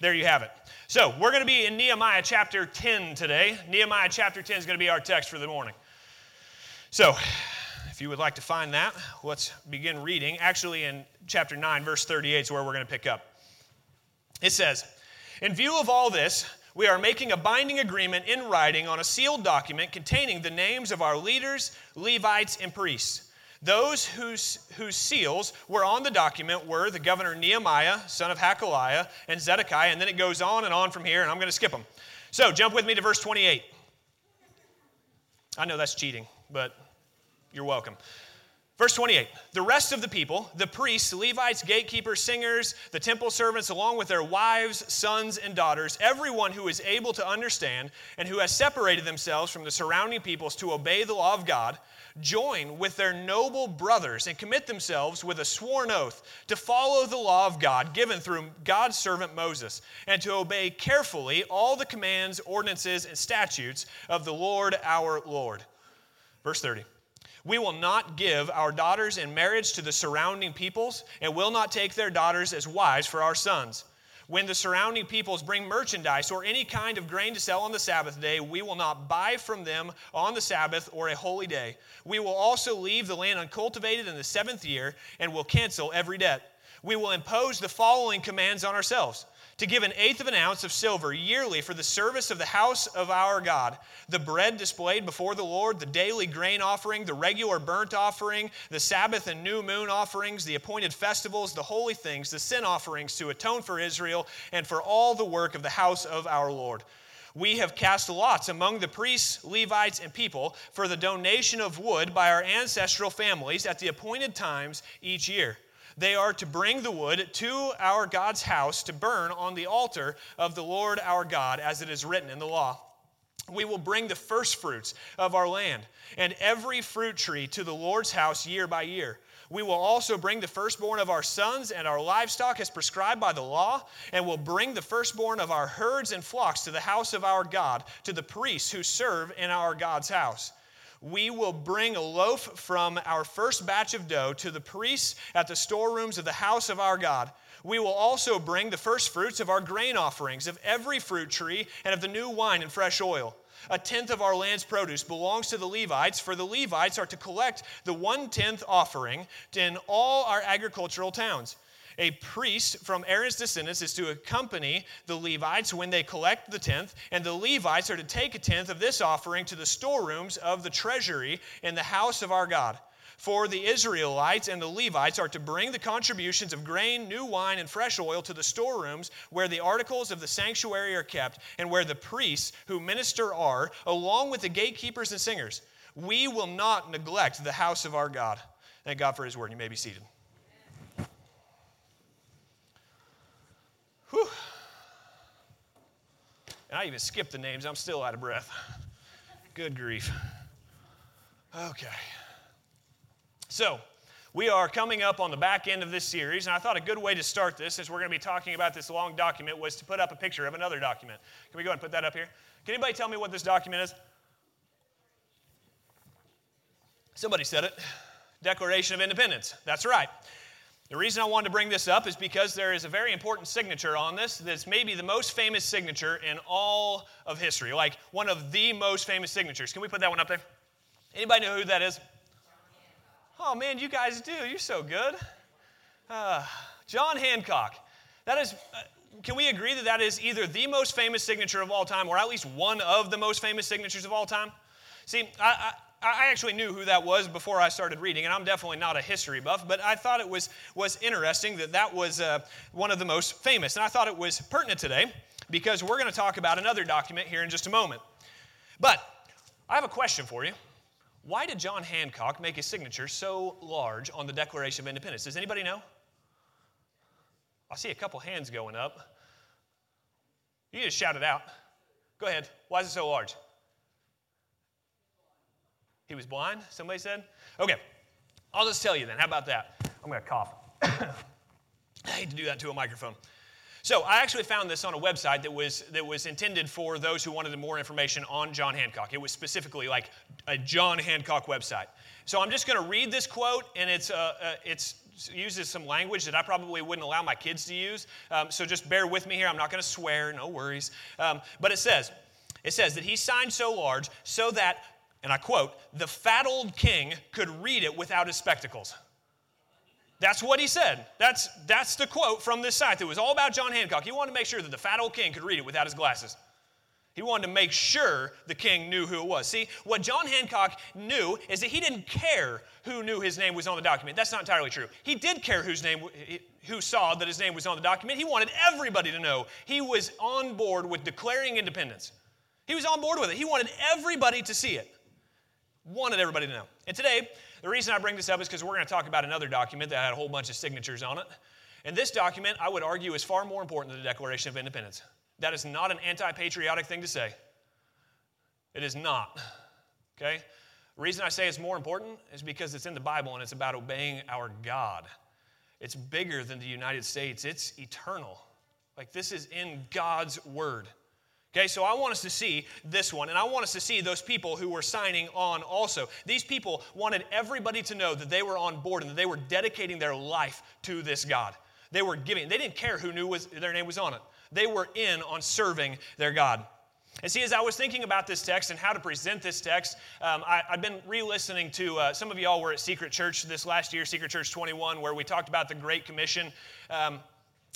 There you have it. So we're going to be in Nehemiah chapter 10 today. Nehemiah chapter 10 is going to be our text for the morning. So if you would like to find that, let's begin reading. Actually, in chapter 9, verse 38 is where we're going to pick up. It says, "In view of all this, we are making a binding agreement in writing on a sealed document containing the names of our leaders, Levites, and priests. Those whose seals were on the document were the governor Nehemiah, son of Hakaliah, and Zedekiah." And then it goes on from here, and I'm going to skip them. So jump with me to verse 28. I know that's cheating, but you're welcome. Verse 28, "The rest of the people, the priests, Levites, gatekeepers, singers, the temple servants, along with their wives, sons, and daughters, everyone who is able to understand and who has separated themselves from the surrounding peoples to obey the law of God, join with their noble brothers and commit themselves with a sworn oath to follow the law of God given through God's servant Moses and to obey carefully all the commands, ordinances, and statutes of the Lord our Lord." Verse 30. "We will not give our daughters in marriage to the surrounding peoples and will not take their daughters as wives for our sons. When the surrounding peoples bring merchandise or any kind of grain to sell on the Sabbath day, we will not buy from them on the Sabbath or a holy day. We will also leave the land uncultivated in the seventh year and will cancel every debt. We will impose the following commands on ourselves: to give 1/8 ounce of silver yearly for the service of the house of our God, the bread displayed before the Lord, the daily grain offering, the regular burnt offering, the Sabbath and new moon offerings, the appointed festivals, the holy things, the sin offerings to atone for Israel, and for all the work of the house of our Lord. We have cast lots among the priests, Levites, and people for the donation of wood by our ancestral families at the appointed times each year. They are to bring the wood to our God's house to burn on the altar of the Lord our God, as it is written in the law. We will bring the first fruits of our land and every fruit tree to the Lord's house year by year. We will also bring the firstborn of our sons and our livestock as prescribed by the law, and will bring the firstborn of our herds and flocks to the house of our God, to the priests who serve in our God's house. We will bring a loaf from our first batch of dough to the priests at the storerooms of the house of our God. We will also bring the first fruits of our grain offerings, of every fruit tree, and of the new wine and fresh oil. 1/10 of our land's produce belongs to the Levites, for the Levites are to collect the 1/10 offering in all our agricultural towns. A priest from Aaron's descendants is to accompany the Levites when they collect the 1/10, and the Levites are to take 1/10 of this offering to the storerooms of the treasury in the house of our God. For the Israelites and the Levites are to bring the contributions of grain, new wine, and fresh oil to the storerooms where the articles of the sanctuary are kept, and where the priests who minister are, along with the gatekeepers and singers. We will not neglect the house of our God." Thank God for his word. You may be seated. Whew. And I even skipped the names. I'm still out of breath. Good grief. Okay. So, we are coming up on the back end of this series, and I thought a good way to start this, since we're going to be talking about this long document, was to put up a picture of another document. Can we go ahead and put that up here? Can anybody tell me what this document is? Somebody said it. Declaration of Independence. That's right. The reason I wanted to bring this up is because there is a very important signature on this that's maybe the most famous signature in all of history, like one of the most famous signatures. Can we put that one up there? Anybody know who that is? Oh, man, you guys do. You're so good. John Hancock. That is, can we agree that that is either the most famous signature of all time or at least one of the most famous signatures of all time? See, I actually knew who that was before I started reading, and I'm definitely not a history buff, but I thought it was interesting that was one of the most famous, and I thought it was pertinent today because we're going to talk about another document here in just a moment. But I have a question for you. Why did John Hancock make his signature so large on the Declaration of Independence? Does anybody know? I see a couple hands going up. You just shout it out. Go ahead. Why is it so large? He was blind, somebody said? Okay, I'll just tell you then. How about that? I'm going to cough. I hate to do that to a microphone. So I actually found this on a website that was intended for those who wanted more information on John Hancock. It was specifically like a John Hancock website. So I'm just going to read this quote, and it's uses some language that I probably wouldn't allow my kids to use. So just bear with me here. I'm not going to swear, no worries. But it says that he signed so large so that, and I quote, the fat old king could read it without his spectacles. That's what he said. That's the quote from this site that was all about John Hancock. He wanted to make sure that the fat old king could read it without his glasses. He wanted to make sure the king knew who it was. See, what John Hancock knew is that he didn't care who knew his name was on the document. That's not entirely true. He did care who saw that his name was on the document. He wanted everybody to know. He was on board with declaring independence. He was on board with it. He wanted everybody to see it. Wanted everybody to know. And today, the reason I bring this up is because we're going to talk about another document that had a whole bunch of signatures on it. And this document, I would argue, is far more important than the Declaration of Independence. That is not an anti-patriotic thing to say. It is not. Okay? The reason I say it's more important is because it's in the Bible and it's about obeying our God. It's bigger than the United States. It's eternal. Like, this is in God's Word. Okay, so I want us to see this one, and I want us to see those people who were signing on also. These people wanted everybody to know that they were on board and that they were dedicating their life to this God. They were giving. They didn't care who knew their name was on it. They were in on serving their God. And see, as I was thinking about this text and how to present this text, I've been re-listening to, some of y'all were at Secret Church this last year, Secret Church 21, where we talked about the Great Commission.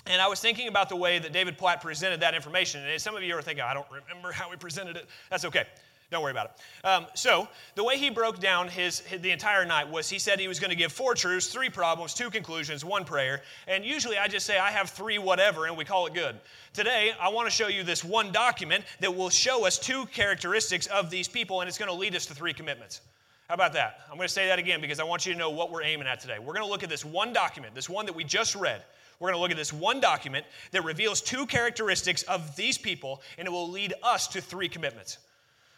And I was thinking about the way that David Platt presented that information. And some of you are thinking, I don't remember how he presented it. That's okay. Don't worry about it. So the way he broke down the entire night was he said he was going to give 4 truths, 3 problems, 2 conclusions, 1 prayer. And usually I just say I have 3 whatever and we call it good. Today I want to show you this one document that will show us 2 characteristics of these people, and it's going to lead us to 3 commitments. How about that? I'm going to say that again because I want you to know what we're aiming at today. We're going to look at this one document, this one that we just read. We're going to look at this one document that reveals 2 characteristics of these people, and it will lead us to 3 commitments.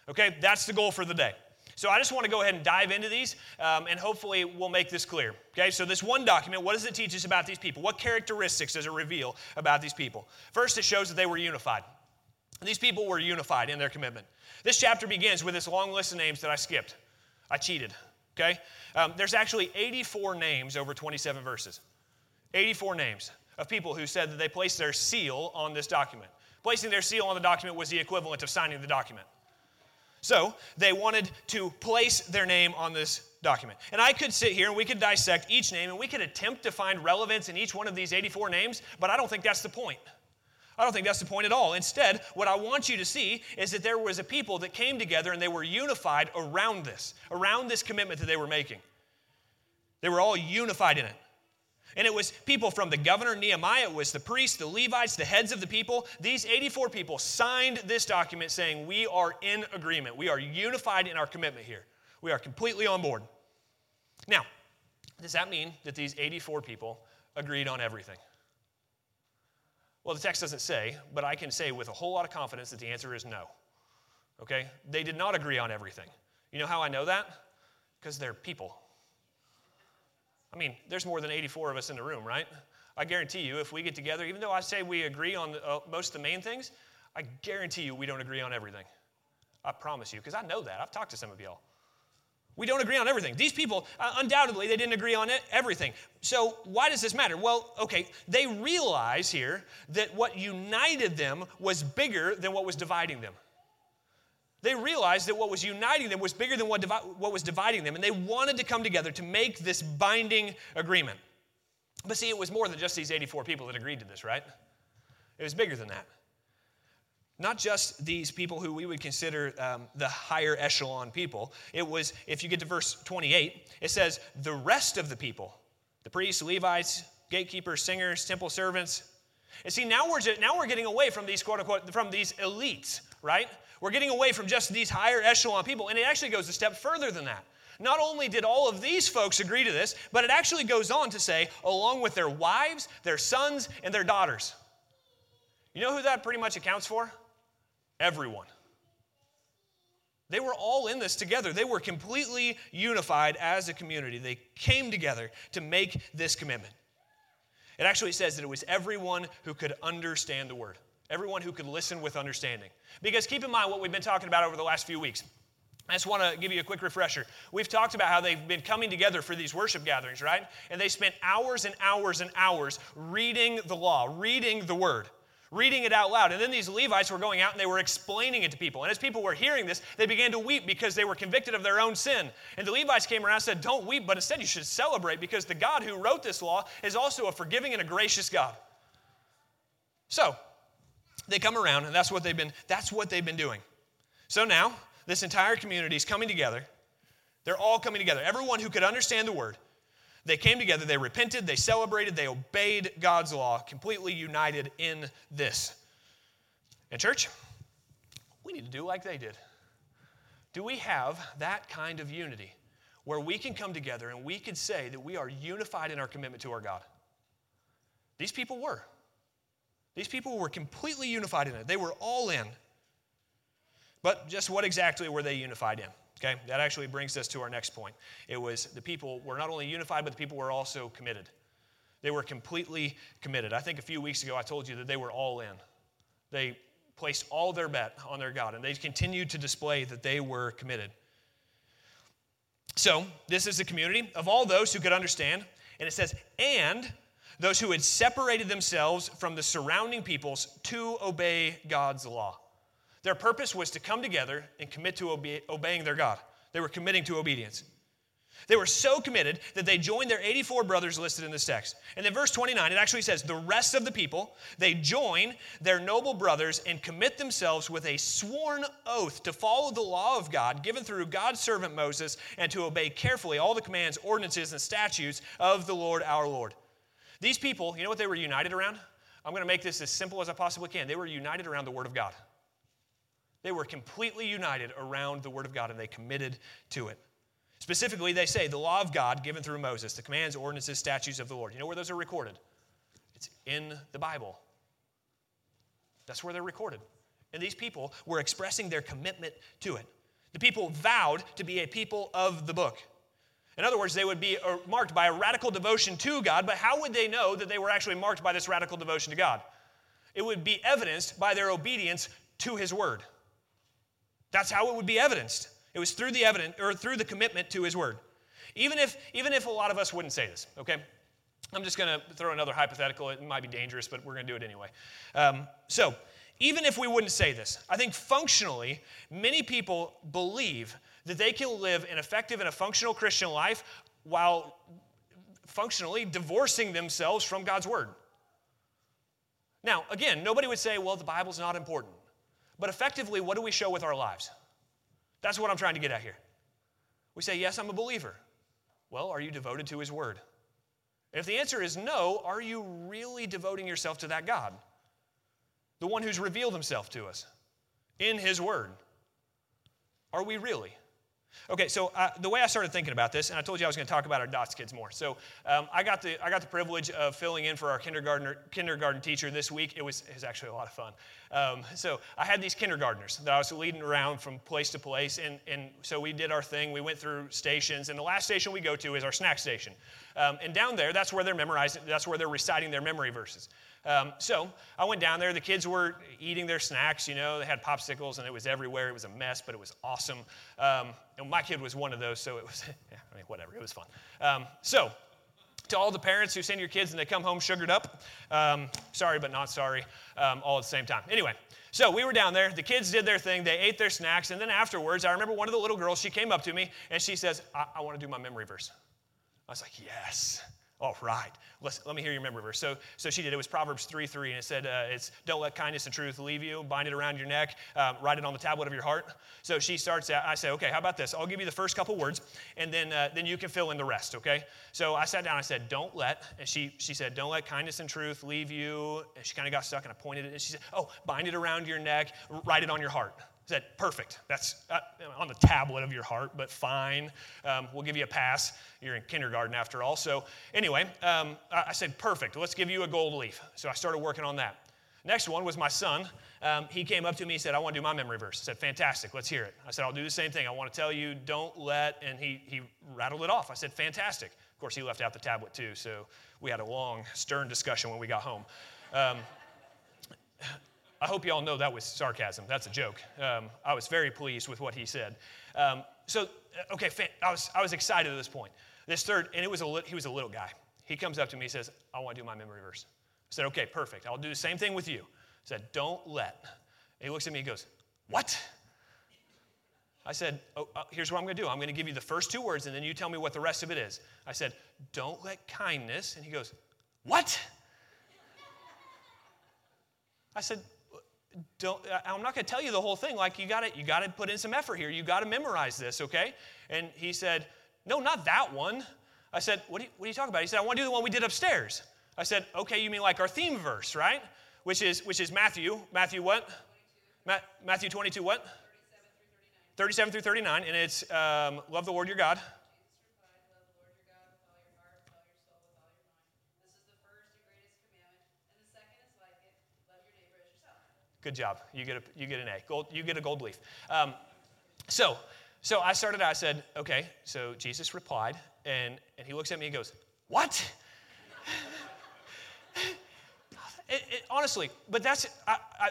Okay, that's the goal for the day. So I just want to go ahead and dive into these, and hopefully we'll make this clear. Okay, so this one document, what does it teach us about these people? What characteristics does it reveal about these people? First, it shows that they were unified. These people were unified in their commitment. This chapter begins with this long list of names that I skipped. I cheated, okay? There's actually 84 names over 27 verses. 84 names of people who said that they placed their seal on this document. Placing their seal on the document was the equivalent of signing the document. So they wanted to place their name on this document. And I could sit here and we could dissect each name and we could attempt to find relevance in each one of these 84 names, but I don't think that's the point. I don't think that's the point at all. Instead, what I want you to see is that there was a people that came together and they were unified around this commitment that they were making. They were all unified in it. And it was people from the governor, Nehemiah, it was the priests, the Levites, the heads of the people. These 84 people signed this document saying, we are in agreement. We are unified in our commitment here. We are completely on board. Now, does that mean that these 84 people agreed on everything? Well, the text doesn't say, but I can say with a whole lot of confidence that the answer is no. Okay? They did not agree on everything. You know how I know that? Because they're people. I mean, there's more than 84 of us in the room, right? I guarantee you, if we get together, even though I say we agree on most of the main things, I guarantee you we don't agree on everything. I promise you, because I know that. I've talked to some of y'all. We don't agree on everything. These people, undoubtedly, they didn't agree on everything. So why does this matter? Well, okay, they realize here that what united them was bigger than what was dividing them. They realized that what was uniting them was bigger than what was dividing them, and they wanted to come together to make this binding agreement. But see, it was more than just these 84 people that agreed to this, right? It was bigger than that. Not just these people who we would consider the higher echelon people. It was, if you get to verse 28, it says, the rest of the people, the priests, Levites, gatekeepers, singers, temple servants. And see, now we're getting away from these, quote unquote, from these elites, right? We're getting away from just these higher echelon people, and it actually goes a step further than that. Not only did all of these folks agree to this, but it actually goes on to say, along with their wives, their sons, and their daughters. You know who that pretty much accounts for? Everyone. They were all in this together. They were completely unified as a community. They came together to make this commitment. It actually says that it was everyone who could understand the word. Everyone who could listen with understanding. Because keep in mind what we've been talking about over the last few weeks. I just want to give you a quick refresher. We've talked about how they've been coming together for these worship gatherings, right? And they spent hours and hours and hours reading the law, reading the word, reading it out loud. And then these Levites were going out and they were explaining it to people. And as people were hearing this, they began to weep because they were convicted of their own sin. And the Levites came around and said, "Don't weep, but instead you should celebrate because the God who wrote this law is also a forgiving and a gracious God." So they come around and that's what they've been doing. So now, this entire community is coming together. They're all coming together. Everyone who could understand the word, they came together, they repented, they celebrated, they obeyed God's law, completely united in this. And church, we need to do like they did. Do we have that kind of unity where we can come together and we can say that we are unified in our commitment to our God? These people were. These people were completely unified in it. They were all in. But just what exactly were they unified in? Okay, that actually brings us to our next point. It was the people were not only unified, but the people were also committed. They were completely committed. I think a few weeks ago I told you that they were all in. They placed all their bet on their God, and they continued to display that they were committed. So this is the community of all those who could understand, and it says, and those who had separated themselves from the surrounding peoples to obey God's law. Their purpose was to come together and commit to obeying their God. They were committing to obedience. They were so committed that they joined their 84 brothers listed in this text. And then verse 29, it actually says, the rest of the people, they join their noble brothers and commit themselves with a sworn oath to follow the law of God given through God's servant Moses and to obey carefully all the commands, ordinances, and statutes of the Lord our Lord. These people, you know what they were united around? I'm going to make this as simple as I possibly can. They were united around the Word of God. They were completely united around the Word of God, and they committed to it. Specifically, they say, the law of God given through Moses, the commands, ordinances, statutes of the Lord. You know where those are recorded? It's in the Bible. That's where they're recorded. And these people were expressing their commitment to it. The people vowed to be a people of the book. In other words, they would be marked by a radical devotion to God, but how would they know that they were actually marked by this radical devotion to God? It would be evidenced by their obedience to His Word. That's how it would be evidenced. It was through the evidence or through the commitment to His Word. Even if a lot of us wouldn't say this, okay? I'm just going to throw another hypothetical. It might be dangerous, but we're going to do it anyway. So even if we wouldn't say this, I think functionally many people believe that they can live an effective and a functional Christian life while functionally divorcing themselves from God's Word. Now, again, nobody would say, well, the Bible's not important. But effectively, what do we show with our lives? That's what I'm trying to get at here. We say, yes, I'm a believer. Well, are you devoted to His Word? And if the answer is no, are you really devoting yourself to that God? The one who's revealed Himself to us in His Word. Are we really? Okay, so the way I started thinking about this, and I told you I was going to talk about our DOTS kids more. So I got the privilege of filling in for our kindergarten teacher this week. It was actually a lot of fun. So I had these kindergartners that I was leading around from place to place, and so we did our thing. We went through stations, and the last station we go to is our snack station. And down there, that's where they're memorizing. That's where they're reciting their memory verses. So I went down there. The kids were eating their snacks. You know, they had popsicles, and it was everywhere. It was a mess, but it was awesome. And my kid was one of those, so it was, whatever. It was fun. So to all the parents who send your kids and they come home sugared up, sorry but not sorry, all at the same time. Anyway, so we were down there. The kids did their thing. They ate their snacks, and then afterwards, I remember one of the little girls, she came up to me, and she says, I want to do my memory verse. I was like, yes. All right, let me hear your memory verse. So she did. It was Proverbs 3:3, and it said, "It's don't let kindness and truth leave you. Bind it around your neck. Write it on the tablet of your heart." So she starts out. I say, "Okay, how about this? I'll give you the first couple words, and then you can fill in the rest." Okay. So I sat down. I said, "Don't let," and she said, "Don't let kindness and truth leave you." And she kind of got stuck, and I pointed it, and she said, "Oh, bind it around your neck. Write it on your heart." I said, perfect. That's on the tablet of your heart, but fine. We'll give you a pass. You're in kindergarten after all. So anyway, I said, perfect. Let's give you a gold leaf. So I started working on that. Next one was my son. He came up to me and said, I want to do my memory verse. I said, fantastic. Let's hear it. I said, I'll do the same thing. I want to tell you, don't let, and he rattled it off. I said, fantastic. Of course, he left out the tablet too, so we had a long, stern discussion when we got home. I hope you all know that was sarcasm. That's a joke. I was very pleased with what he said. I was excited at this point. This third, and he was a little guy. He comes up to me and says, I want to do my memory verse. I said, okay, perfect. I'll do the same thing with you. I said, don't let. And he looks at me and goes, what? I said, here's what I'm going to do. I'm going to give you the first two words, and then you tell me what the rest of it is. I said, don't let kindness. And he goes, what? I said, I'm not going to tell you the whole thing. Like, you got to put in some effort here. You got to memorize this, okay? And he said, no, not that one. I said, what are you talking about? He said, I want to do the one we did upstairs. I said, okay, you mean like our theme verse, right? Which is Matthew. Matthew what? 22. Matthew 22 what? 37 through 39. And it's love the Lord your God. Good job. You get an A. You get a gold leaf. So I started out, I said, okay, so Jesus replied, and he looks at me and goes, what? Honestly, but that's,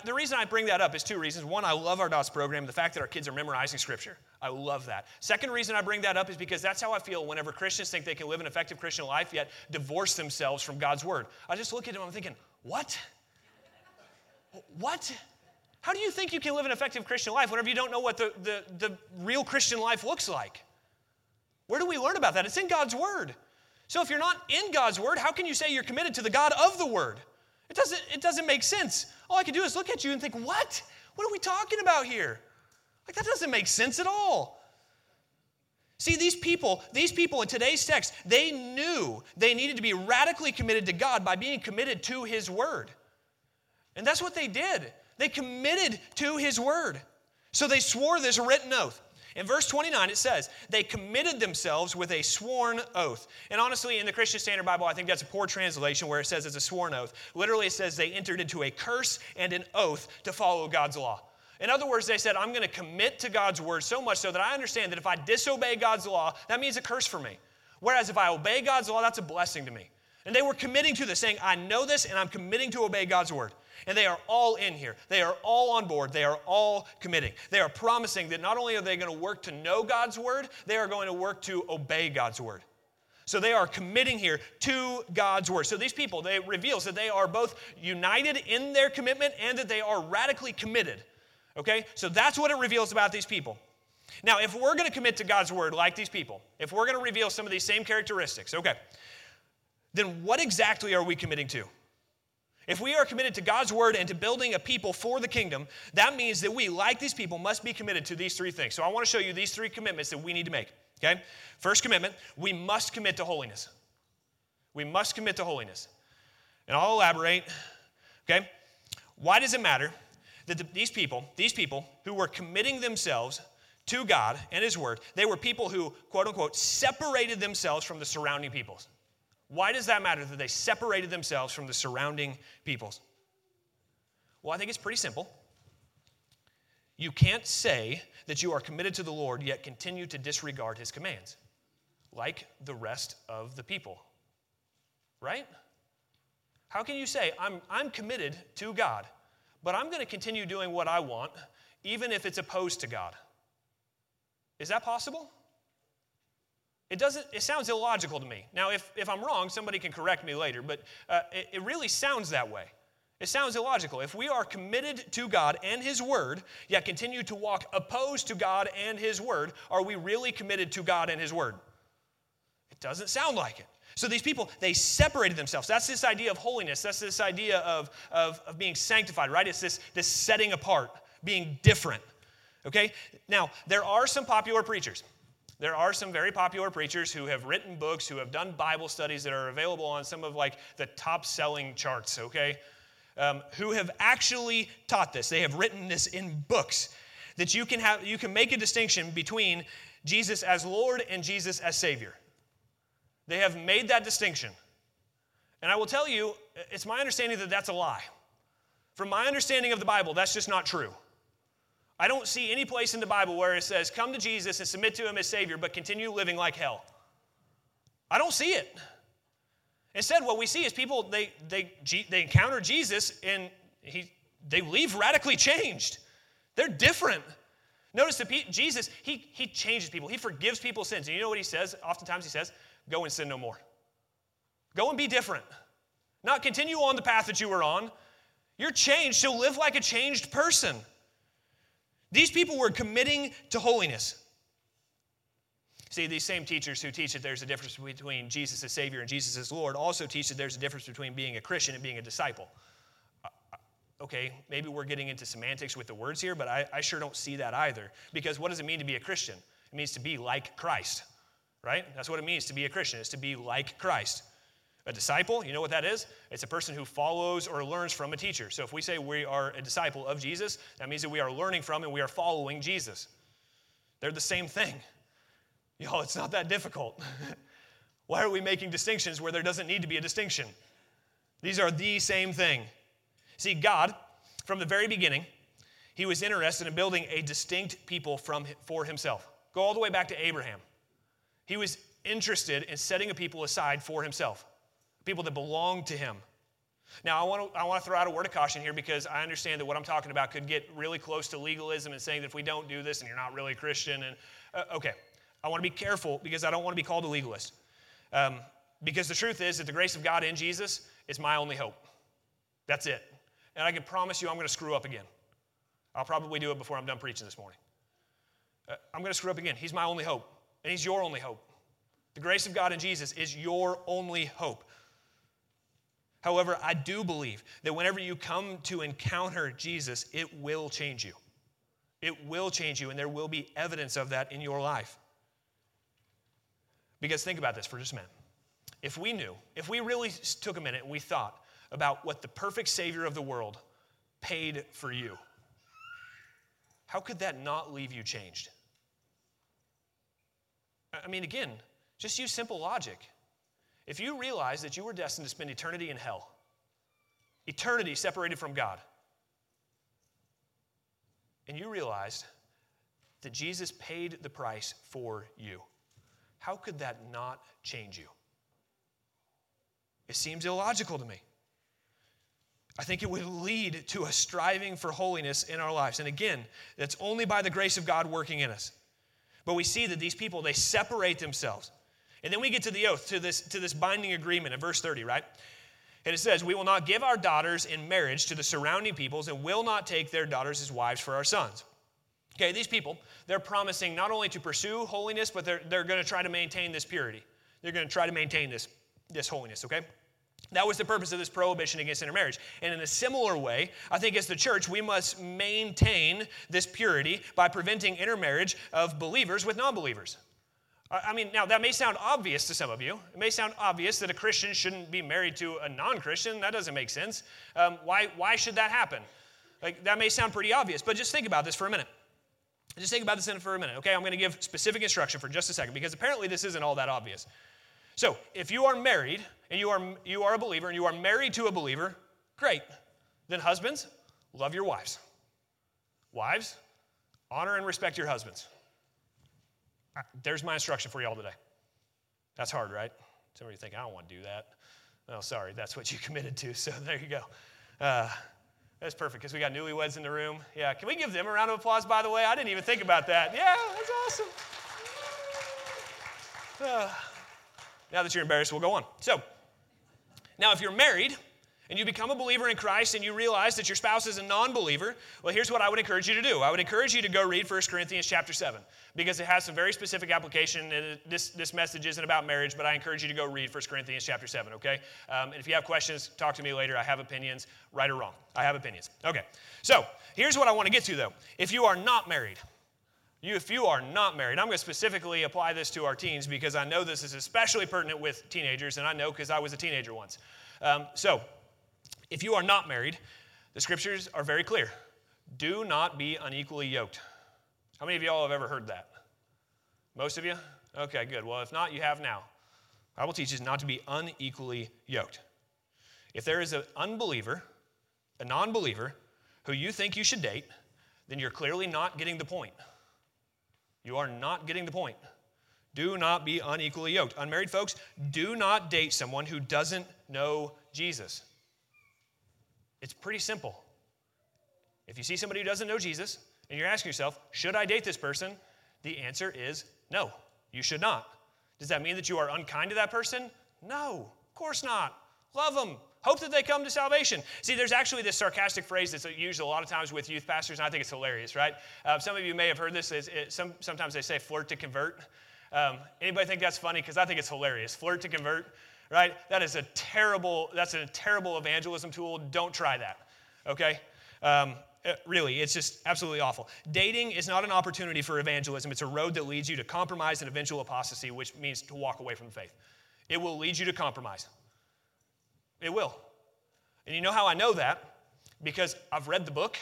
the reason I bring that up is two reasons. One, I love our DOTS program, the fact that our kids are memorizing Scripture. I love that. Second reason I bring that up is because that's how I feel whenever Christians think they can live an effective Christian life yet divorce themselves from God's Word. I just look at them, I'm thinking, what? What? How do you think you can live an effective Christian life whenever you don't know what the real Christian life looks like? Where do we learn about that? It's in God's Word. So if you're not in God's Word, how can you say you're committed to the God of the Word? It doesn't make sense. All I can do is look at you and think, what? What are we talking about here? Like, that doesn't make sense at all. See, these people in today's text, they knew they needed to be radically committed to God by being committed to His Word. And that's what they did. They committed to His Word. So they swore this written oath. In verse 29, it says, they committed themselves with a sworn oath. And honestly, in the Christian Standard Bible, I think that's a poor translation where it says it's a sworn oath. Literally, it says they entered into a curse and an oath to follow God's law. In other words, they said, I'm going to commit to God's Word so much so that I understand that if I disobey God's law, that means a curse for me. Whereas if I obey God's law, that's a blessing to me. And they were committing to this, saying, I know this, and I'm committing to obey God's Word. And they are all in here. They are all on board. They are all committing. They are promising that not only are they going to work to know God's Word, they are going to work to obey God's Word. So they are committing here to God's Word. So these people, it reveals that they are both united in their commitment and that they are radically committed. Okay? So that's what it reveals about these people. Now, if we're going to commit to God's Word like these people, if we're going to reveal some of these same characteristics, okay, then what exactly are we committing to? If we are committed to God's Word and to building a people for the kingdom, that means that we, like these people, must be committed to these three things. So I want to show you these three commitments that we need to make, okay? First commitment, we must commit to holiness. We must commit to holiness. And I'll elaborate, okay? Why does it matter that these people who were committing themselves to God and His Word, they were people who, quote unquote, separated themselves from the surrounding peoples? Why does that matter that they separated themselves from the surrounding peoples? Well, I think it's pretty simple. You can't say that you are committed to the Lord yet continue to disregard His commands, like the rest of the people, right? How can you say, I'm committed to God, but I'm going to continue doing what I want, even if it's opposed to God? Is that possible? It sounds illogical to me. Now, if I'm wrong, somebody can correct me later, but it really sounds that way. It sounds illogical. If we are committed to God and His Word, yet continue to walk opposed to God and His Word, are we really committed to God and His Word? It doesn't sound like it. So these people, they separated themselves. That's this idea of holiness. That's this idea of being sanctified, right? It's this setting apart, being different, okay? Now, there are some popular preachers. There are some very popular preachers who have written books, who have done Bible studies that are available on some of like the top-selling charts, okay, who have actually taught this. They have written this in books that you can make a distinction between Jesus as Lord and Jesus as Savior. They have made that distinction. And I will tell you, it's my understanding that that's a lie. From my understanding of the Bible, that's just not true. I don't see any place in the Bible where it says, come to Jesus and submit to Him as Savior, but continue living like hell. I don't see it. Instead, what we see is people, they encounter Jesus, and he they leave radically changed. They're different. Notice that Jesus, he changes people. He forgives people's sins. And you know what he says? Oftentimes he says, go and sin no more. Go and be different. Not continue on the path that you were on. You're changed, so live like a changed person. These people were committing to holiness. See, these same teachers who teach that there's a difference between Jesus as Savior and Jesus as Lord also teach that there's a difference between being a Christian and being a disciple. Okay, maybe we're getting into semantics with the words here, but I sure don't see that either. Because what does it mean to be a Christian? It means to be like Christ, right? That's what it means to be a Christian, is to be like Christ. A disciple, you know what that is? It's a person who follows or learns from a teacher. So if we say we are a disciple of Jesus, that means that we are learning from and we are following Jesus. They're the same thing. Y'all, it's not that difficult. Why are we making distinctions where there doesn't need to be a distinction? These are the same thing. See, God, from the very beginning, he was interested in building a distinct people for himself. Go all the way back to Abraham. He was interested in setting a people aside for himself, people that belong to him. Now, I want to throw out a word of caution here because I understand that what I'm talking about could get really close to legalism and saying that if we don't do this and you're not really Christian. And okay, I want to be careful because I don't want to be called a legalist. Because the truth is that the grace of God in Jesus is my only hope. That's it. And I can promise you I'm going to screw up again. I'll probably do it before I'm done preaching this morning. I'm going to screw up again. He's my only hope, and he's your only hope. The grace of God in Jesus is your only hope. However, I do believe that whenever you come to encounter Jesus, it will change you. It will change you, and there will be evidence of that in your life. Because think about this for just a minute. If we really took a minute and we thought, about what the perfect Savior of the world paid for you. How could that not leave you changed? I mean, again, just use simple logic. If you realize that you were destined to spend eternity in hell, eternity separated from God, and you realized that Jesus paid the price for you, how could that not change you? It seems illogical to me. I think it would lead to a striving for holiness in our lives. And again, that's only by the grace of God working in us. But we see that these people, they separate themselves. And then we get to the oath, to this binding agreement in verse 30, right? And it says, we will not give our daughters in marriage to the surrounding peoples and will not take their daughters as wives for our sons. Okay, these people, they're promising not only to pursue holiness, but they're going to try to maintain this purity. They're going to try to maintain this holiness, okay? That was the purpose of this prohibition against intermarriage. And in a similar way, I think as the church, we must maintain this purity by preventing intermarriage of believers with non-believers. I mean, now that may sound obvious to some of you. It may sound obvious that a Christian shouldn't be married to a non-Christian. That doesn't make sense. Why should that happen? Like, that may sound pretty obvious, but just think about this for a minute. Okay, I'm going to give specific instruction for just a second because apparently this isn't all that obvious. So, if you are married and you are a believer and you are married to a believer, great. Then husbands, love your wives. Wives, honor and respect your husbands. There's my instruction for y'all today. That's hard, right? Some of you think, I don't want to do that. Well, sorry, that's what you committed to, so there you go. That's perfect because we got newlyweds in the room. Yeah, can we give them a round of applause, by the way? I didn't even think about that. Yeah, that's awesome. Now that you're embarrassed, we'll go on. So, now if you're married and you become a believer in Christ and you realize that your spouse is a non-believer, well, here's what I would encourage you to do. I would encourage you to go read 1 Corinthians chapter 7 because it has some very specific application. And this message isn't about marriage, but I encourage you to go read 1 Corinthians chapter 7, okay? And if you have questions, talk to me later. I have opinions, right or wrong. I have opinions. Okay, so here's what I want to get to, though. If you are not married... I'm going to specifically apply this to our teens because I know this is especially pertinent with teenagers, and I know because I was a teenager once. So, if you are not married, the scriptures are very clear. Do not be unequally yoked. How many of y'all have ever heard that? Most of you? Okay, good. Well, if not, you have now. The Bible teaches not to be unequally yoked. If there is an unbeliever, a non-believer, who you think you should date, then you're clearly not getting the point. You are not getting the point. Do not be unequally yoked. Unmarried folks, do not date someone who doesn't know Jesus. It's pretty simple. If you see somebody who doesn't know Jesus and you're asking yourself, should I date this person? The answer is no, you should not. Does that mean that you are unkind to that person? No, of course not. Love them. Hope that they come to salvation. See, there's actually this sarcastic phrase that's used a lot of times with youth pastors, and I think it's hilarious, right? Some of you may have heard this. Sometimes they say flirt to convert. Anybody think that's funny? Because I think it's hilarious. Flirt to convert, right? That's a terrible evangelism tool. Don't try that, okay? Really, it's just absolutely awful. Dating is not an opportunity for evangelism. It's a road that leads you to compromise and eventual apostasy, which means to walk away from the faith. It will lead you to compromise. It will. And you know how I know that? Because I've read the book,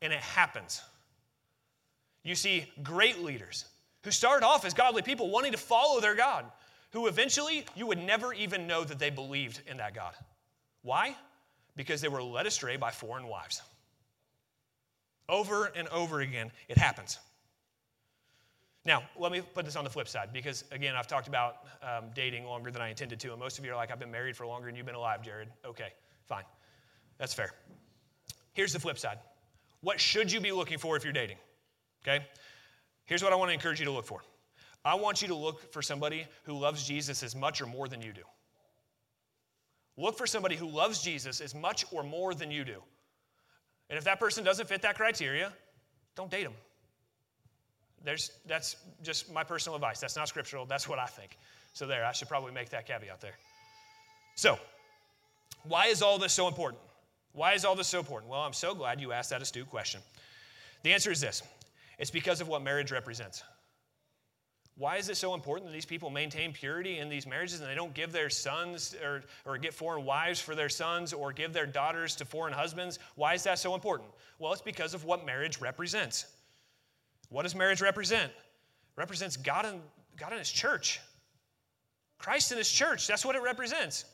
and it happens. You see great leaders who start off as godly people wanting to follow their God, who eventually you would never even know that they believed in that God. Why? Because they were led astray by foreign wives. Over and over again, it happens. Now, let me put this on the flip side because, again, I've talked about dating longer than I intended to, and most of you are like, I've been married for longer than you've been alive, Jared. Okay, fine. That's fair. Here's the flip side. What should you be looking for if you're dating? Okay? Here's what I want to encourage you to look for. I want you to look for somebody who loves Jesus as much or more than you do. Look for somebody who loves Jesus as much or more than you do. And if that person doesn't fit that criteria, don't date them. That's just my personal advice. That's not scriptural. That's what I think. So there, I should probably make that caveat there. So, why is all this so important? Why is all this so important? Well, I'm so glad you asked that astute question. The answer is this. It's because of what marriage represents. Why is it so important that these people maintain purity in these marriages and they don't give their sons or get foreign wives for their sons or give their daughters to foreign husbands? Why is that so important? Well, it's because of what marriage represents. What does marriage represent? It represents God and His church. Christ and His church. That's what it represents.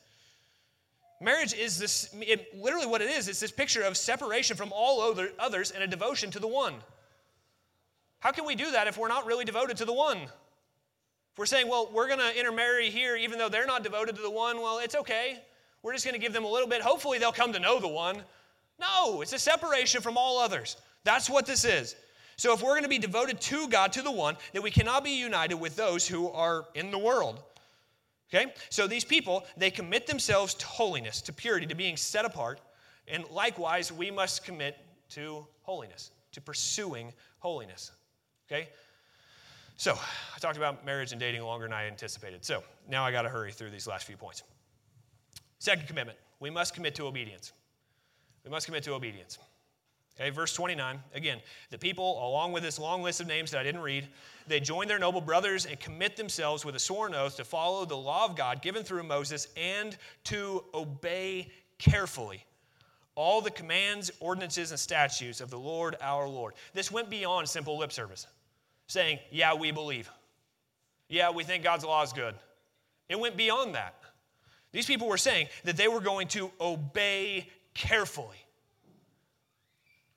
Marriage is this, literally what it is, it's this picture of separation from all others and a devotion to the one. How can we do that if we're not really devoted to the one? If we're saying, well, we're going to intermarry here even though they're not devoted to the one, well, it's okay. We're just going to give them a little bit. Hopefully they'll come to know the one. No, it's a separation from all others. That's what this is. So if we're going to be devoted to God, to the one, then we cannot be united with those who are in the world. Okay? So these people, they commit themselves to holiness, to purity, to being set apart. And likewise, we must commit to holiness, to pursuing holiness. Okay? So I talked about marriage and dating longer than I anticipated. So now I got to hurry through these last few points. Second commitment, we must commit to obedience. We must commit to obedience. Okay, verse 29, again, the people, along with this long list of names that I didn't read, they join their noble brothers and commit themselves with a sworn oath to follow the law of God given through Moses and to obey carefully all the commands, ordinances, and statutes of the Lord our Lord. This went beyond simple lip service, saying, yeah, we believe. Yeah, we think God's law is good. It went beyond that. These people were saying that they were going to obey carefully.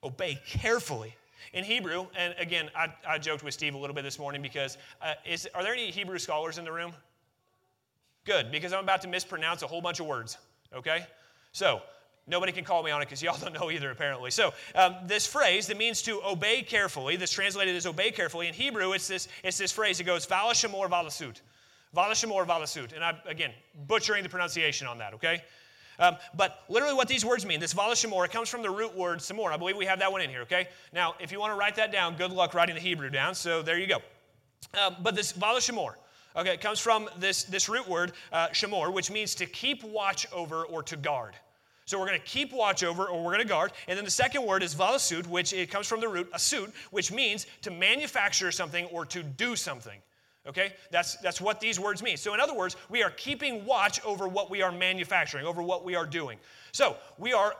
Obey carefully. In Hebrew, and again, I joked with Steve a little bit this morning because, are there any Hebrew scholars in the room? Good, because I'm about to mispronounce a whole bunch of words, okay? So, nobody can call me on it because y'all don't know either, apparently. So, this phrase that means to obey carefully, that's translated as obey carefully, in Hebrew, it's this phrase that goes, vala shamor vala sut. Vala shamor vala sut. And I'm, again, butchering the pronunciation on that, okay? But literally what these words mean, this vala shamor, it comes from the root word samor. I believe we have that one in here, okay? Now, if you want to write that down, good luck writing the Hebrew down, so there you go. But this vala shamor, okay, it comes from this root word, shamor, which means to keep watch over or to guard. So we're going to keep watch over or we're going to guard. And then the second word is valasut, which it comes from the root asut, which means to manufacture something or to do something. Okay, that's what these words mean. So in other words, we are keeping watch over what we are manufacturing, over what we are doing. So we are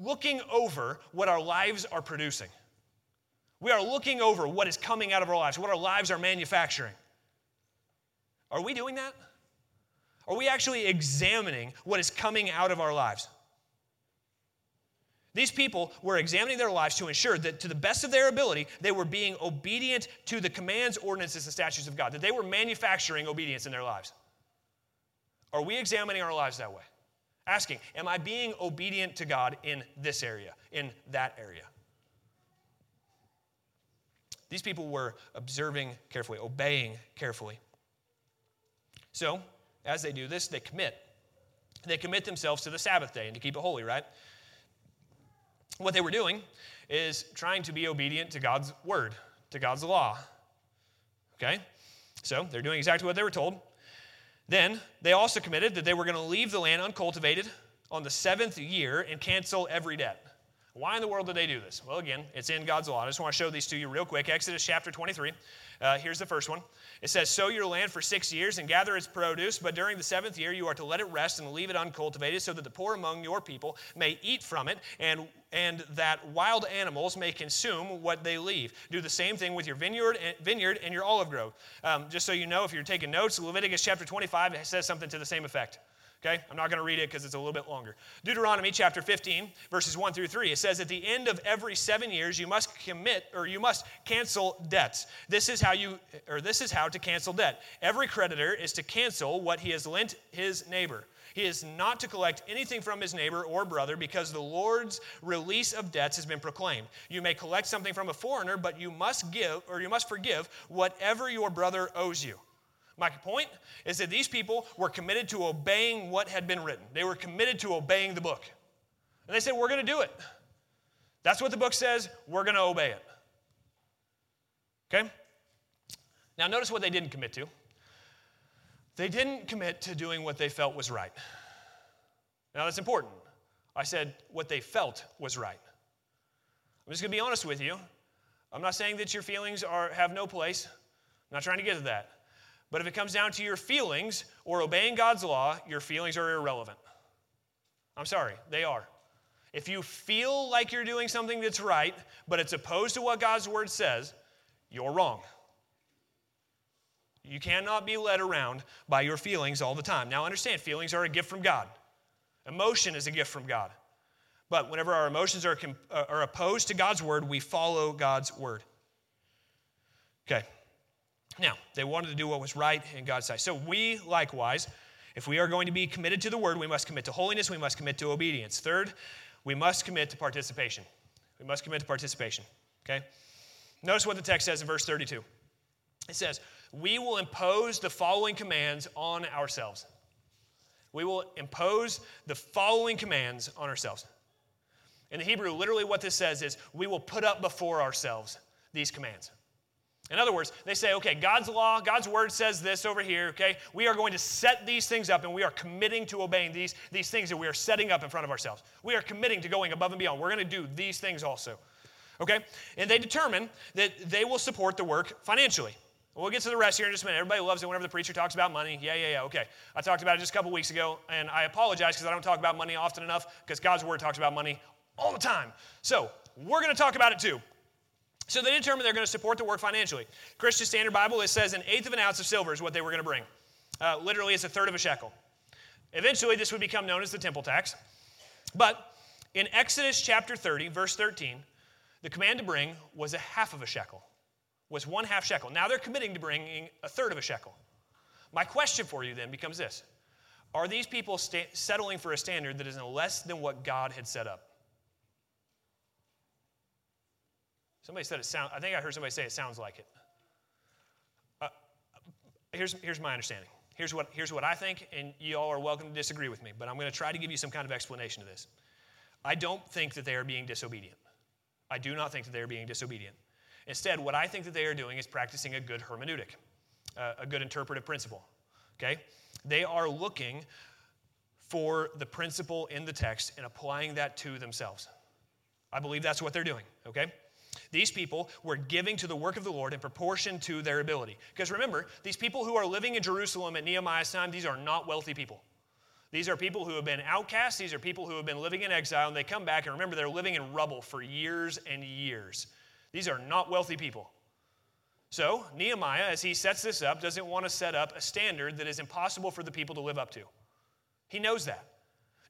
looking over what our lives are producing. We are looking over what is coming out of our lives, what our lives are manufacturing. Are we doing that? Are we actually examining what is coming out of our lives? These people were examining their lives to ensure that to the best of their ability, they were being obedient to the commands, ordinances, and statutes of God, that they were manufacturing obedience in their lives. Are we examining our lives that way? Asking, am I being obedient to God in this area, in that area? These people were observing carefully, obeying carefully. So, as they do this, they commit. They commit themselves to the Sabbath day and to keep it holy, right? What they were doing is trying to be obedient to God's word, to God's law. Okay? So they're doing exactly what they were told. Then they also committed that they were going to leave the land uncultivated on the seventh year and cancel every debt. Why in the world did they do this? Well, again, it's in God's law. I just want to show these to you real quick. Exodus chapter 23. Here's the first one. It says, sow your land for 6 years and gather its produce, but during the seventh year you are to let it rest and leave it uncultivated so that the poor among your people may eat from it and that wild animals may consume what they leave. Do the same thing with your vineyard and your olive grove. Just so you know, if you're taking notes, Leviticus chapter 25 says something to the same effect. Okay, I'm not going to read it because it's a little bit longer. Deuteronomy chapter 15, verses 1 through 3. It says, at the end of every 7 years, you must commit, or you must cancel debts. This is how to cancel debt. Every creditor is to cancel what he has lent his neighbor. He is not to collect anything from his neighbor or brother because the Lord's release of debts has been proclaimed. You may collect something from a foreigner, but you must give, or you must forgive whatever your brother owes you. My point is that these people were committed to obeying what had been written. They were committed to obeying the book. And they said, we're going to do it. That's what the book says. We're going to obey it. Okay? Now, notice what they didn't commit to. They didn't commit to doing what they felt was right. Now, that's important. I said what they felt was right. I'm just going to be honest with you. I'm not saying that your feelings have no place. I'm not trying to get to that. But if it comes down to your feelings or obeying God's law, your feelings are irrelevant. I'm sorry, they are. If you feel like you're doing something that's right, but it's opposed to what God's word says, you're wrong. You cannot be led around by your feelings all the time. Now understand, feelings are a gift from God. Emotion is a gift from God. But whenever our emotions are opposed to God's word, we follow God's word. Okay. Now, they wanted to do what was right in God's sight. So we, likewise, if we are going to be committed to the word, we must commit to holiness, we must commit to obedience. Third, we must commit to participation. We must commit to participation, okay? Notice what the text says in verse 32. It says, we will impose the following commands on ourselves. We will impose the following commands on ourselves. In the Hebrew, literally what this says is, we will put up before ourselves these commands. In other words, they say, okay, God's law, God's word says this over here, okay? We are going to set these things up, and we are committing to obeying these things that we are setting up in front of ourselves. We are committing to going above and beyond. We're going to do these things also, okay? And they determine that they will support the work financially. We'll get to the rest here in just a minute. Everybody loves it whenever the preacher talks about money. Yeah, okay. I talked about it just a couple weeks ago, and I apologize because I don't talk about money often enough because God's word talks about money all the time. So we're going to talk about it too. So they determined they're going to support the work financially. Christian Standard Bible, it says 1/8 ounce of silver is what they were going to bring. Literally, it's 1/3 of a shekel. Eventually, this would become known as the temple tax. But in Exodus chapter 30, verse 13, the command to bring was 1/2 of a shekel, was 1/2 shekel. Now they're committing to bringing 1/3 of a shekel. My question for you then becomes this. Are these people settling for a standard that is less than what God had set up? Somebody said it sounds, I think I heard somebody say it sounds like it. Here's my understanding. Here's what I think, and you all are welcome to disagree with me, but I'm going to try to give you some kind of explanation to this. I don't think that they are being disobedient. I do not think that they are being disobedient. Instead, what I think that they are doing is practicing a good hermeneutic, a good interpretive principle, okay? They are looking for the principle in the text and applying that to themselves. I believe that's what they're doing, okay? These people were giving to the work of the Lord in proportion to their ability. Because remember, these people who are living in Jerusalem at Nehemiah's time, these are not wealthy people. These are people who have been outcasts. These are people who have been living in exile, and they come back, and remember, they're living in rubble for years and years. These are not wealthy people. So Nehemiah, as he sets this up, doesn't want to set up a standard that is impossible for the people to live up to. He knows that.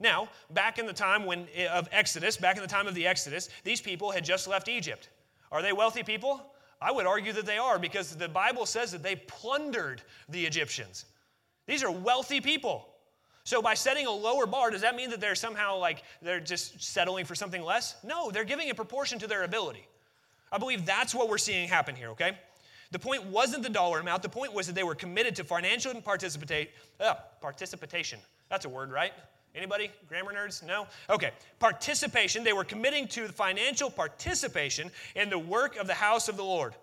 Now, back in the time of the Exodus, these people had just left Egypt. Are they wealthy people? I would argue that they are because the Bible says that they plundered the Egyptians. These are wealthy people. So by setting a lower bar, does that mean that they're somehow they're just settling for something less? No, they're giving in proportion to their ability. I believe that's what we're seeing happen here, okay? The point wasn't the dollar amount. The point was that they were committed to financial participation. That's a word, right? Anybody? Grammar nerds? No? Okay. Participation. They were committing to the financial participation in the work of the house of the Lord.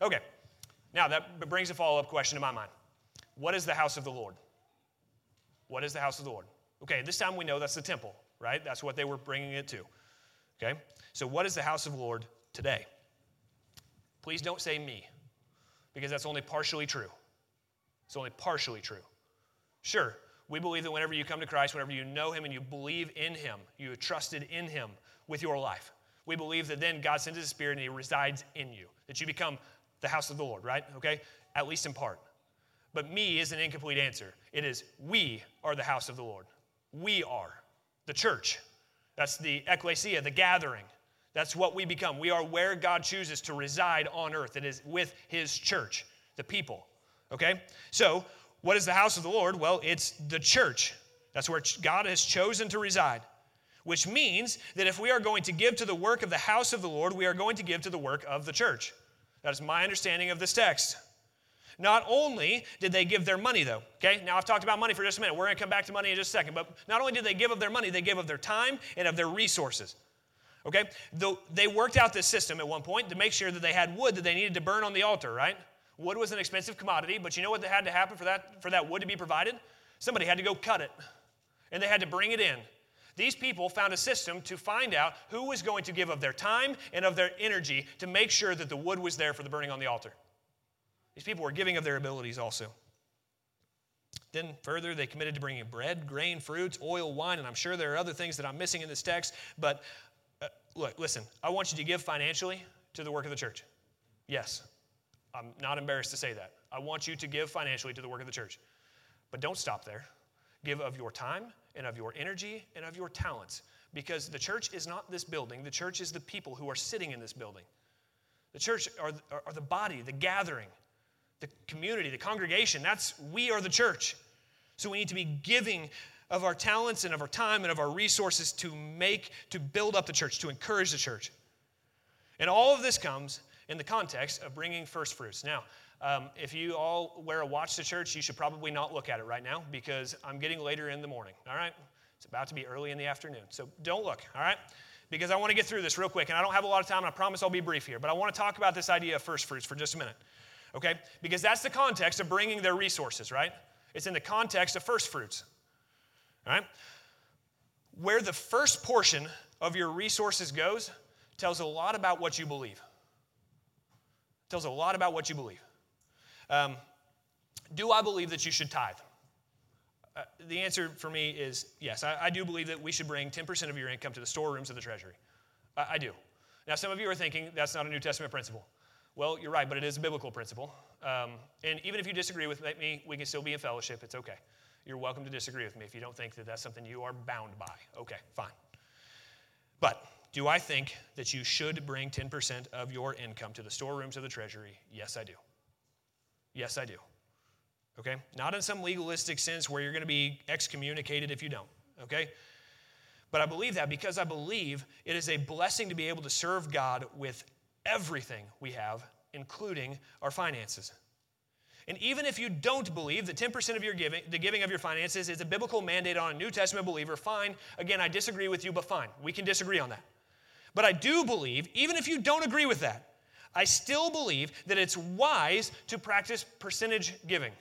Okay. Now, that brings a follow-up question to my mind. What is the house of the Lord? What is the house of the Lord? Okay, this time we know that's the temple, right? That's what they were bringing it to. Okay? So what is the house of the Lord today? Please don't say me, because that's only partially true. It's only partially true. Sure, we believe that whenever you come to Christ, whenever you know him and you believe in him, you have trusted in him with your life. We believe that then God sends his Spirit and he resides in you, that you become the house of the Lord, right? Okay? At least in part. But me is an incomplete answer. It is we are the house of the Lord. We are the church. That's the ecclesia, the gathering. That's what we become. We are where God chooses to reside on earth. It is with his church, the people. Okay? So, what is the house of the Lord? Well, it's the church. That's where God has chosen to reside. Which means that if we are going to give to the work of the house of the Lord, we are going to give to the work of the church. That is my understanding of this text. Not only did they give their money, though, okay? Now, I've talked about money for just a minute. We're going to come back to money in just a second. But not only did they give of their money, they gave of their time and of their resources, okay? They worked out this system at one point to make sure that they had wood that they needed to burn on the altar, right? Wood was an expensive commodity, but you know what had to happen for that wood to be provided? Somebody had to go cut it, and they had to bring it in. These people found a system to find out who was going to give of their time and of their energy to make sure that the wood was there for the burning on the altar. These people were giving of their abilities also. Then further, they committed to bringing bread, grain, fruits, oil, wine, and I'm sure there are other things that I'm missing in this text, but listen, I want you to give financially to the work of the church. Yes, I'm not embarrassed to say that. I want you to give financially to the work of the church. But don't stop there. Give of your time and of your energy and of your talents, because the church is not this building. The church is the people who are sitting in this building. The church are the body, the gathering, the community, the congregation. We are the church. So we need to be giving of our talents and of our time and of our resources to build up the church, to encourage the church. And all of this comes in the context of bringing first fruits. Now, if you all wear a watch to church, you should probably not look at it right now because I'm getting later in the morning, all right? It's about to be early in the afternoon, so don't look, all right? Because I want to get through this real quick, and I don't have a lot of time, and I promise I'll be brief here, but I want to talk about this idea of first fruits for just a minute, okay? Because that's the context of bringing their resources, right? It's in the context of first fruits, all right? Where the first portion of your resources goes tells a lot about what you believe. Tells a lot about what you believe. Do I believe that you should tithe? The answer for me is yes. I do believe that we should bring 10% of your income to the storerooms of the treasury. I do. Now, some of you are thinking that's not a New Testament principle. Well, you're right, but it is a biblical principle. And even if you disagree with me, we can still be in fellowship. It's okay. You're welcome to disagree with me if you don't think that that's something you are bound by. Okay, fine. But do I think that you should bring 10% of your income to the storerooms of the treasury? Yes, I do. Yes, I do. Okay? Not in some legalistic sense where you're going to be excommunicated if you don't. Okay? But I believe that because I believe it is a blessing to be able to serve God with everything we have, including our finances. And even if you don't believe that 10% of your giving, the giving of your finances is a biblical mandate on a New Testament believer, fine. Again, I disagree with you, but fine. We can disagree on that. But I do believe, even if you don't agree with that, I still believe that it's wise to practice percentage giving.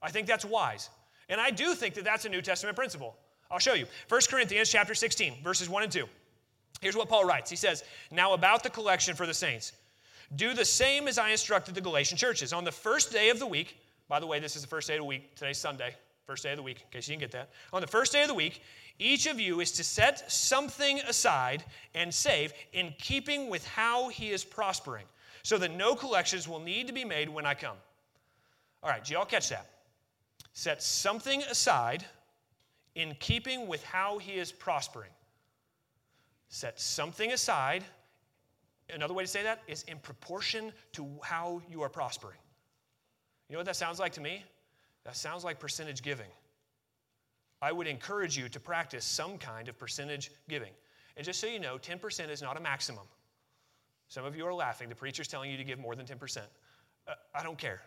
I think that's wise. And I do think that that's a New Testament principle. I'll show you. 1 Corinthians chapter 16, verses 1 and 2. Here's what Paul writes. He says, "Now about the collection for the saints, do the same as I instructed the Galatian churches. On the first day of the week," by the way, this is the first day of the week. Today's Sunday, first day of the week, in case you didn't get that. "On the first day of the week, each of you is to set something aside and save in keeping with how he is prospering, so that no collections will need to be made when I come." All right, do y'all catch that? Set something aside in keeping with how he is prospering. Set something aside. Another way to say that is in proportion to how you are prospering. You know what that sounds like to me? That sounds like percentage giving. I would encourage you to practice some kind of percentage giving. And just so you know, 10% is not a maximum. Some of you are laughing. The preacher's telling you to give more than 10%. I don't care.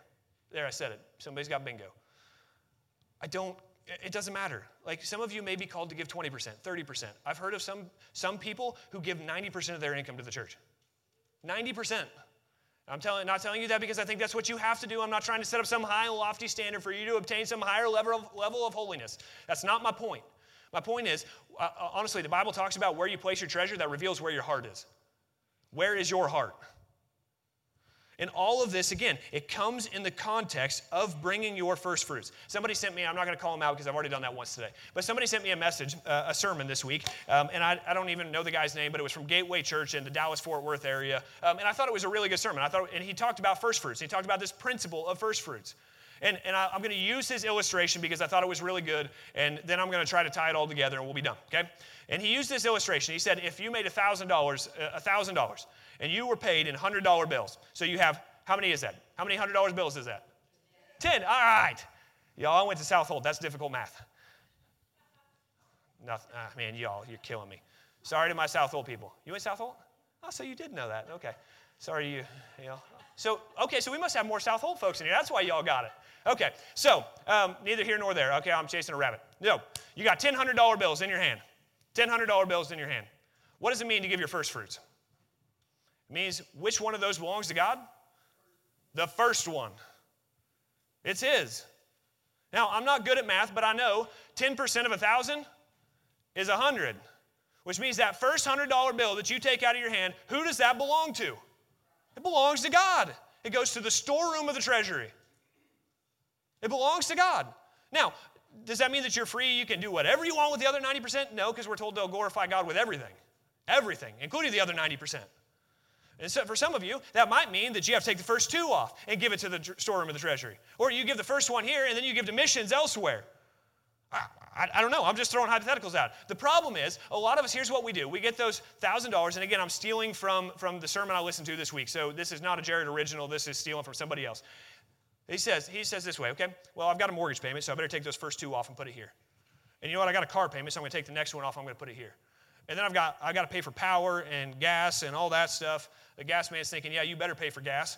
There, I said it. Somebody's got bingo. It doesn't matter. Like, some of you may be called to give 20%, 30%. I've heard of some people who give 90% of their income to the church. 90%. I'm not telling you that because I think that's what you have to do. I'm not trying to set up some high lofty standard for you to obtain some higher level of holiness. That's not my point. My point is, honestly, the Bible talks about where you place your treasure, that reveals where your heart is. Where is your heart? And all of this, again, it comes in the context of bringing your first fruits. Somebody sent me, I'm not going to call them out because I've already done that once today, but somebody sent me a message, a sermon this week, and I don't even know the guy's name, but it was from Gateway Church in the Dallas-Fort Worth area, and I thought it was a really good sermon. And he talked about first fruits. He talked about this principle of first fruits. And I'm going to use his illustration because I thought it was really good, and then I'm going to try to tie it all together, and we'll be done, okay? And he used this illustration. He said, if you made $1,000, and you were paid in $100 bills. So you have, how many is that? How many $100 bills is that? 10. All right. Y'all, I went to South Holt. That's difficult math. Nothing. Man, y'all, you're killing me. Sorry to my South Holt people. You went to South Holt? Oh, so you did know that. Okay. Sorry, you know. So, okay, so we must have more South Holt folks in here. That's why y'all got it. Okay, so neither here nor there. Okay, I'm chasing a rabbit. No, you got 10 $100 bills in your hand. 10 $100 bills in your hand. What does it mean to give your first fruits? Means which one of those belongs to God? The first one. It's His. Now, I'm not good at math, but I know 10% of 1,000 is 100, which means that first $100 bill that you take out of your hand, who does that belong to? It belongs to God. It goes to the storeroom of the treasury. It belongs to God. Now, does that mean that you're free? You can do whatever you want with the other 90%? No, because we're told they'll glorify God with everything. Everything, including the other 90%. And so for some of you, that might mean that you have to take the first two off and give it to the storeroom of the treasury. Or you give the first one here and then you give to missions elsewhere. I don't know. I'm just throwing hypotheticals out. The problem is, a lot of us, here's what we do. We get those $1,000, and again, I'm stealing from the sermon I listened to this week. So this is not a Jared original. This is stealing from somebody else. He says this way, okay, well, I've got a mortgage payment, so I better take those first two off and put it here. And you know what? I got a car payment, so I'm going to take the next one off. I'm going to put it here. And then I've got to pay for power and gas and all that stuff. The gas man's thinking, yeah, you better pay for gas.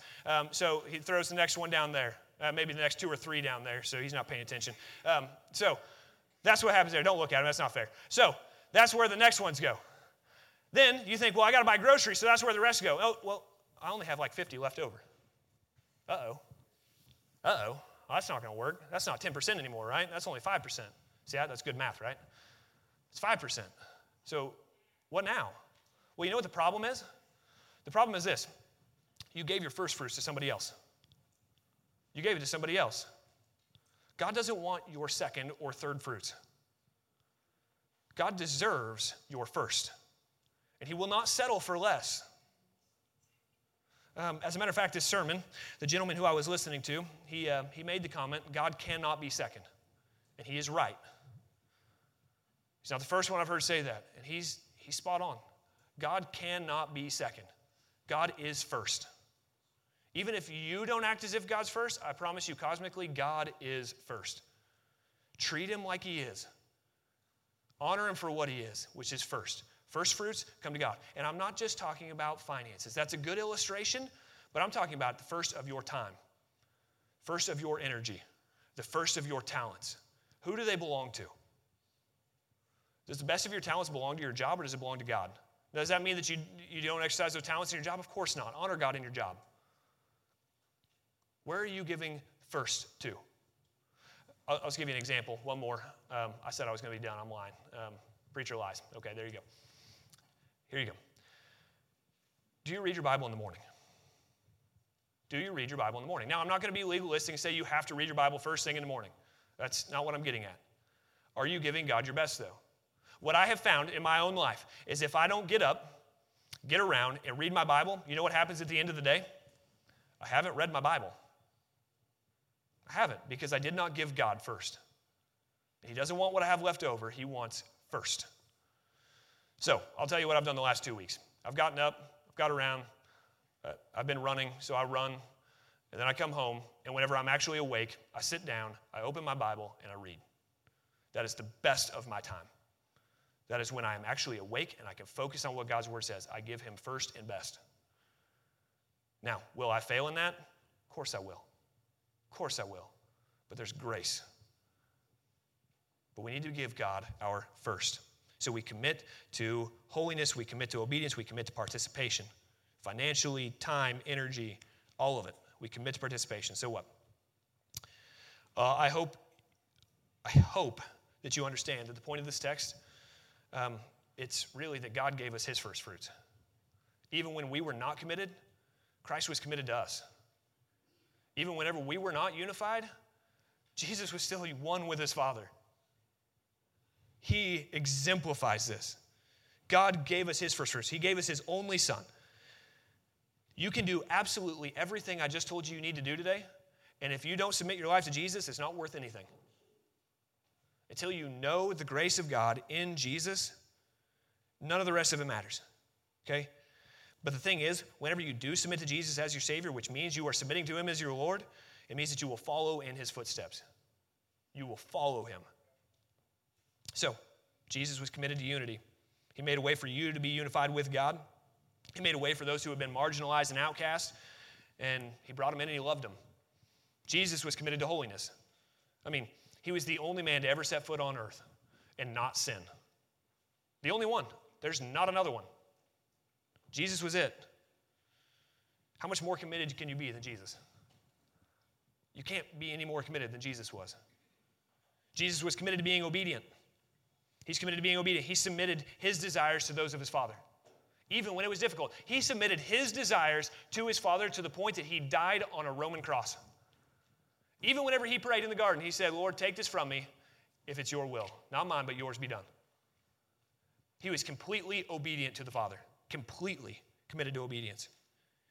So he throws the next one down there, maybe the next two or three down there, so he's not paying attention. So that's what happens there. Don't look at him. That's not fair. So that's where the next ones go. Then you think, well, I got to buy groceries, so that's where the rest go. Oh, well, I only have like 50 left over. Uh-oh. Well, that's not going to work. That's not 10% anymore, right? That's only 5%. See, that's good math, right? It's 5%. So what now? Well, you know what the problem is? The problem is this. You gave your first fruits to somebody else. You gave it to somebody else. God doesn't want your second or third fruits. God deserves your first. And He will not settle for less. As a matter of fact, this sermon, the gentleman who I was listening to, he made the comment, God cannot be second. And he is right. He's not the first one I've heard say that. And he's spot on. God cannot be second. God is first. Even if you don't act as if God's first, I promise you cosmically, God is first. Treat Him like He is. Honor Him for what He is, which is first. First fruits come to God. And I'm not just talking about finances. That's a good illustration, but I'm talking about the first of your time, first of your energy, the first of your talents. Who do they belong to? Does the best of your talents belong to your job, or does it belong to God? Now, does that mean that you don't exercise those talents in your job? Of course not. Honor God in your job. Where are you giving first to? I'll just give you an example, one more. I said I was going to be done. I'm lying. Preacher lies. Okay, there you go. Here you go. Do you read your Bible in the morning? Do you read your Bible in the morning? Now, I'm not going to be legalistic and say you have to read your Bible first thing in the morning. That's not what I'm getting at. Are you giving God your best, though? What I have found in my own life is if I don't get up, get around, and read my Bible, you know what happens at the end of the day? I haven't read my Bible. I haven't, because I did not give God first. He doesn't want what I have left over. He wants first. So I'll tell you what I've done the last 2 weeks. I've gotten up, I've got around, I've been running, so I run, and then I come home, and whenever I'm actually awake, I sit down, I open my Bible, and I read. That is the best of my time. That is when I am actually awake and I can focus on what God's Word says. I give Him first and best. Now, will I fail in that? Of course I will. Of course I will. But there's grace. But we need to give God our first. So we commit to holiness, we commit to obedience, we commit to participation. Financially, time, energy, all of it. We commit to participation. So what? I hope that you understand that the point of this text, it's really that God gave us his first fruits. Even when we were not committed, Christ was committed to us. Even whenever we were not unified, Jesus was still one with his Father. He exemplifies this. God gave us his first fruits. He gave us his only Son. You can do absolutely everything I just told you you need to do today, and if you don't submit your life to Jesus, it's not worth anything. Until you know the grace of God in Jesus, none of the rest of it matters, okay? But the thing is, whenever you do submit to Jesus as your Savior, which means you are submitting to him as your Lord, it means that you will follow in his footsteps. You will follow him. So, Jesus was committed to unity. He made a way for you to be unified with God. He made a way for those who have been marginalized and outcast, and he brought them in and he loved them. Jesus was committed to holiness. I mean, he was the only man to ever set foot on earth and not sin. The only one. There's not another one. Jesus was it. How much more committed can you be than Jesus? You can't be any more committed than Jesus was. Jesus was committed to being obedient. He's committed to being obedient. He submitted his desires to those of his Father. Even when it was difficult, he submitted his desires to his Father to the point that he died on a Roman cross. Even whenever he prayed in the garden, he said, Lord, take this from me if it's your will. Not mine, but yours be done. He was completely obedient to the Father, completely committed to obedience.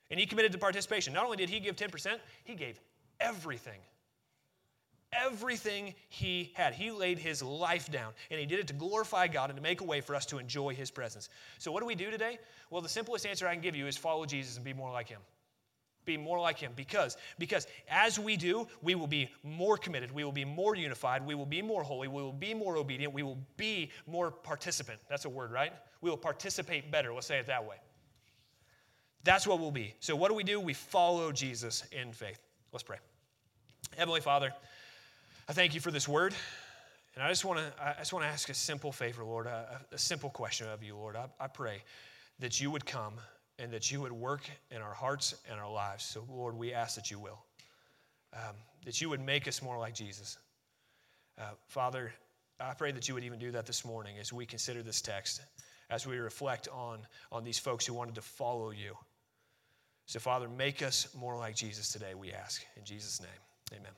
And he committed to participation. Not only did he give 10%, he gave everything. Everything he had. He laid his life down, and he did it to glorify God and to make a way for us to enjoy his presence. So what do we do today? Well, the simplest answer I can give you is follow Jesus and be more like him. Be more like him because as we do, we will be more committed, we will be more unified, we will be more holy, we will be more obedient, we will be more participant. That's a word, right? We will participate better. Let's say it that way. That's what we'll be. So what do? We follow Jesus in faith. Let's pray. Heavenly Father, I thank you for this word, and I just want to ask a simple favor, Lord, a simple question of you, Lord. I pray that you would come and that you would work in our hearts and our lives. So, Lord, we ask that you will. That you would make us more like Jesus. Father, I pray that you would even do that this morning as we consider this text, as we reflect on these folks who wanted to follow you. So, Father, make us more like Jesus today, we ask. In Jesus' name, amen.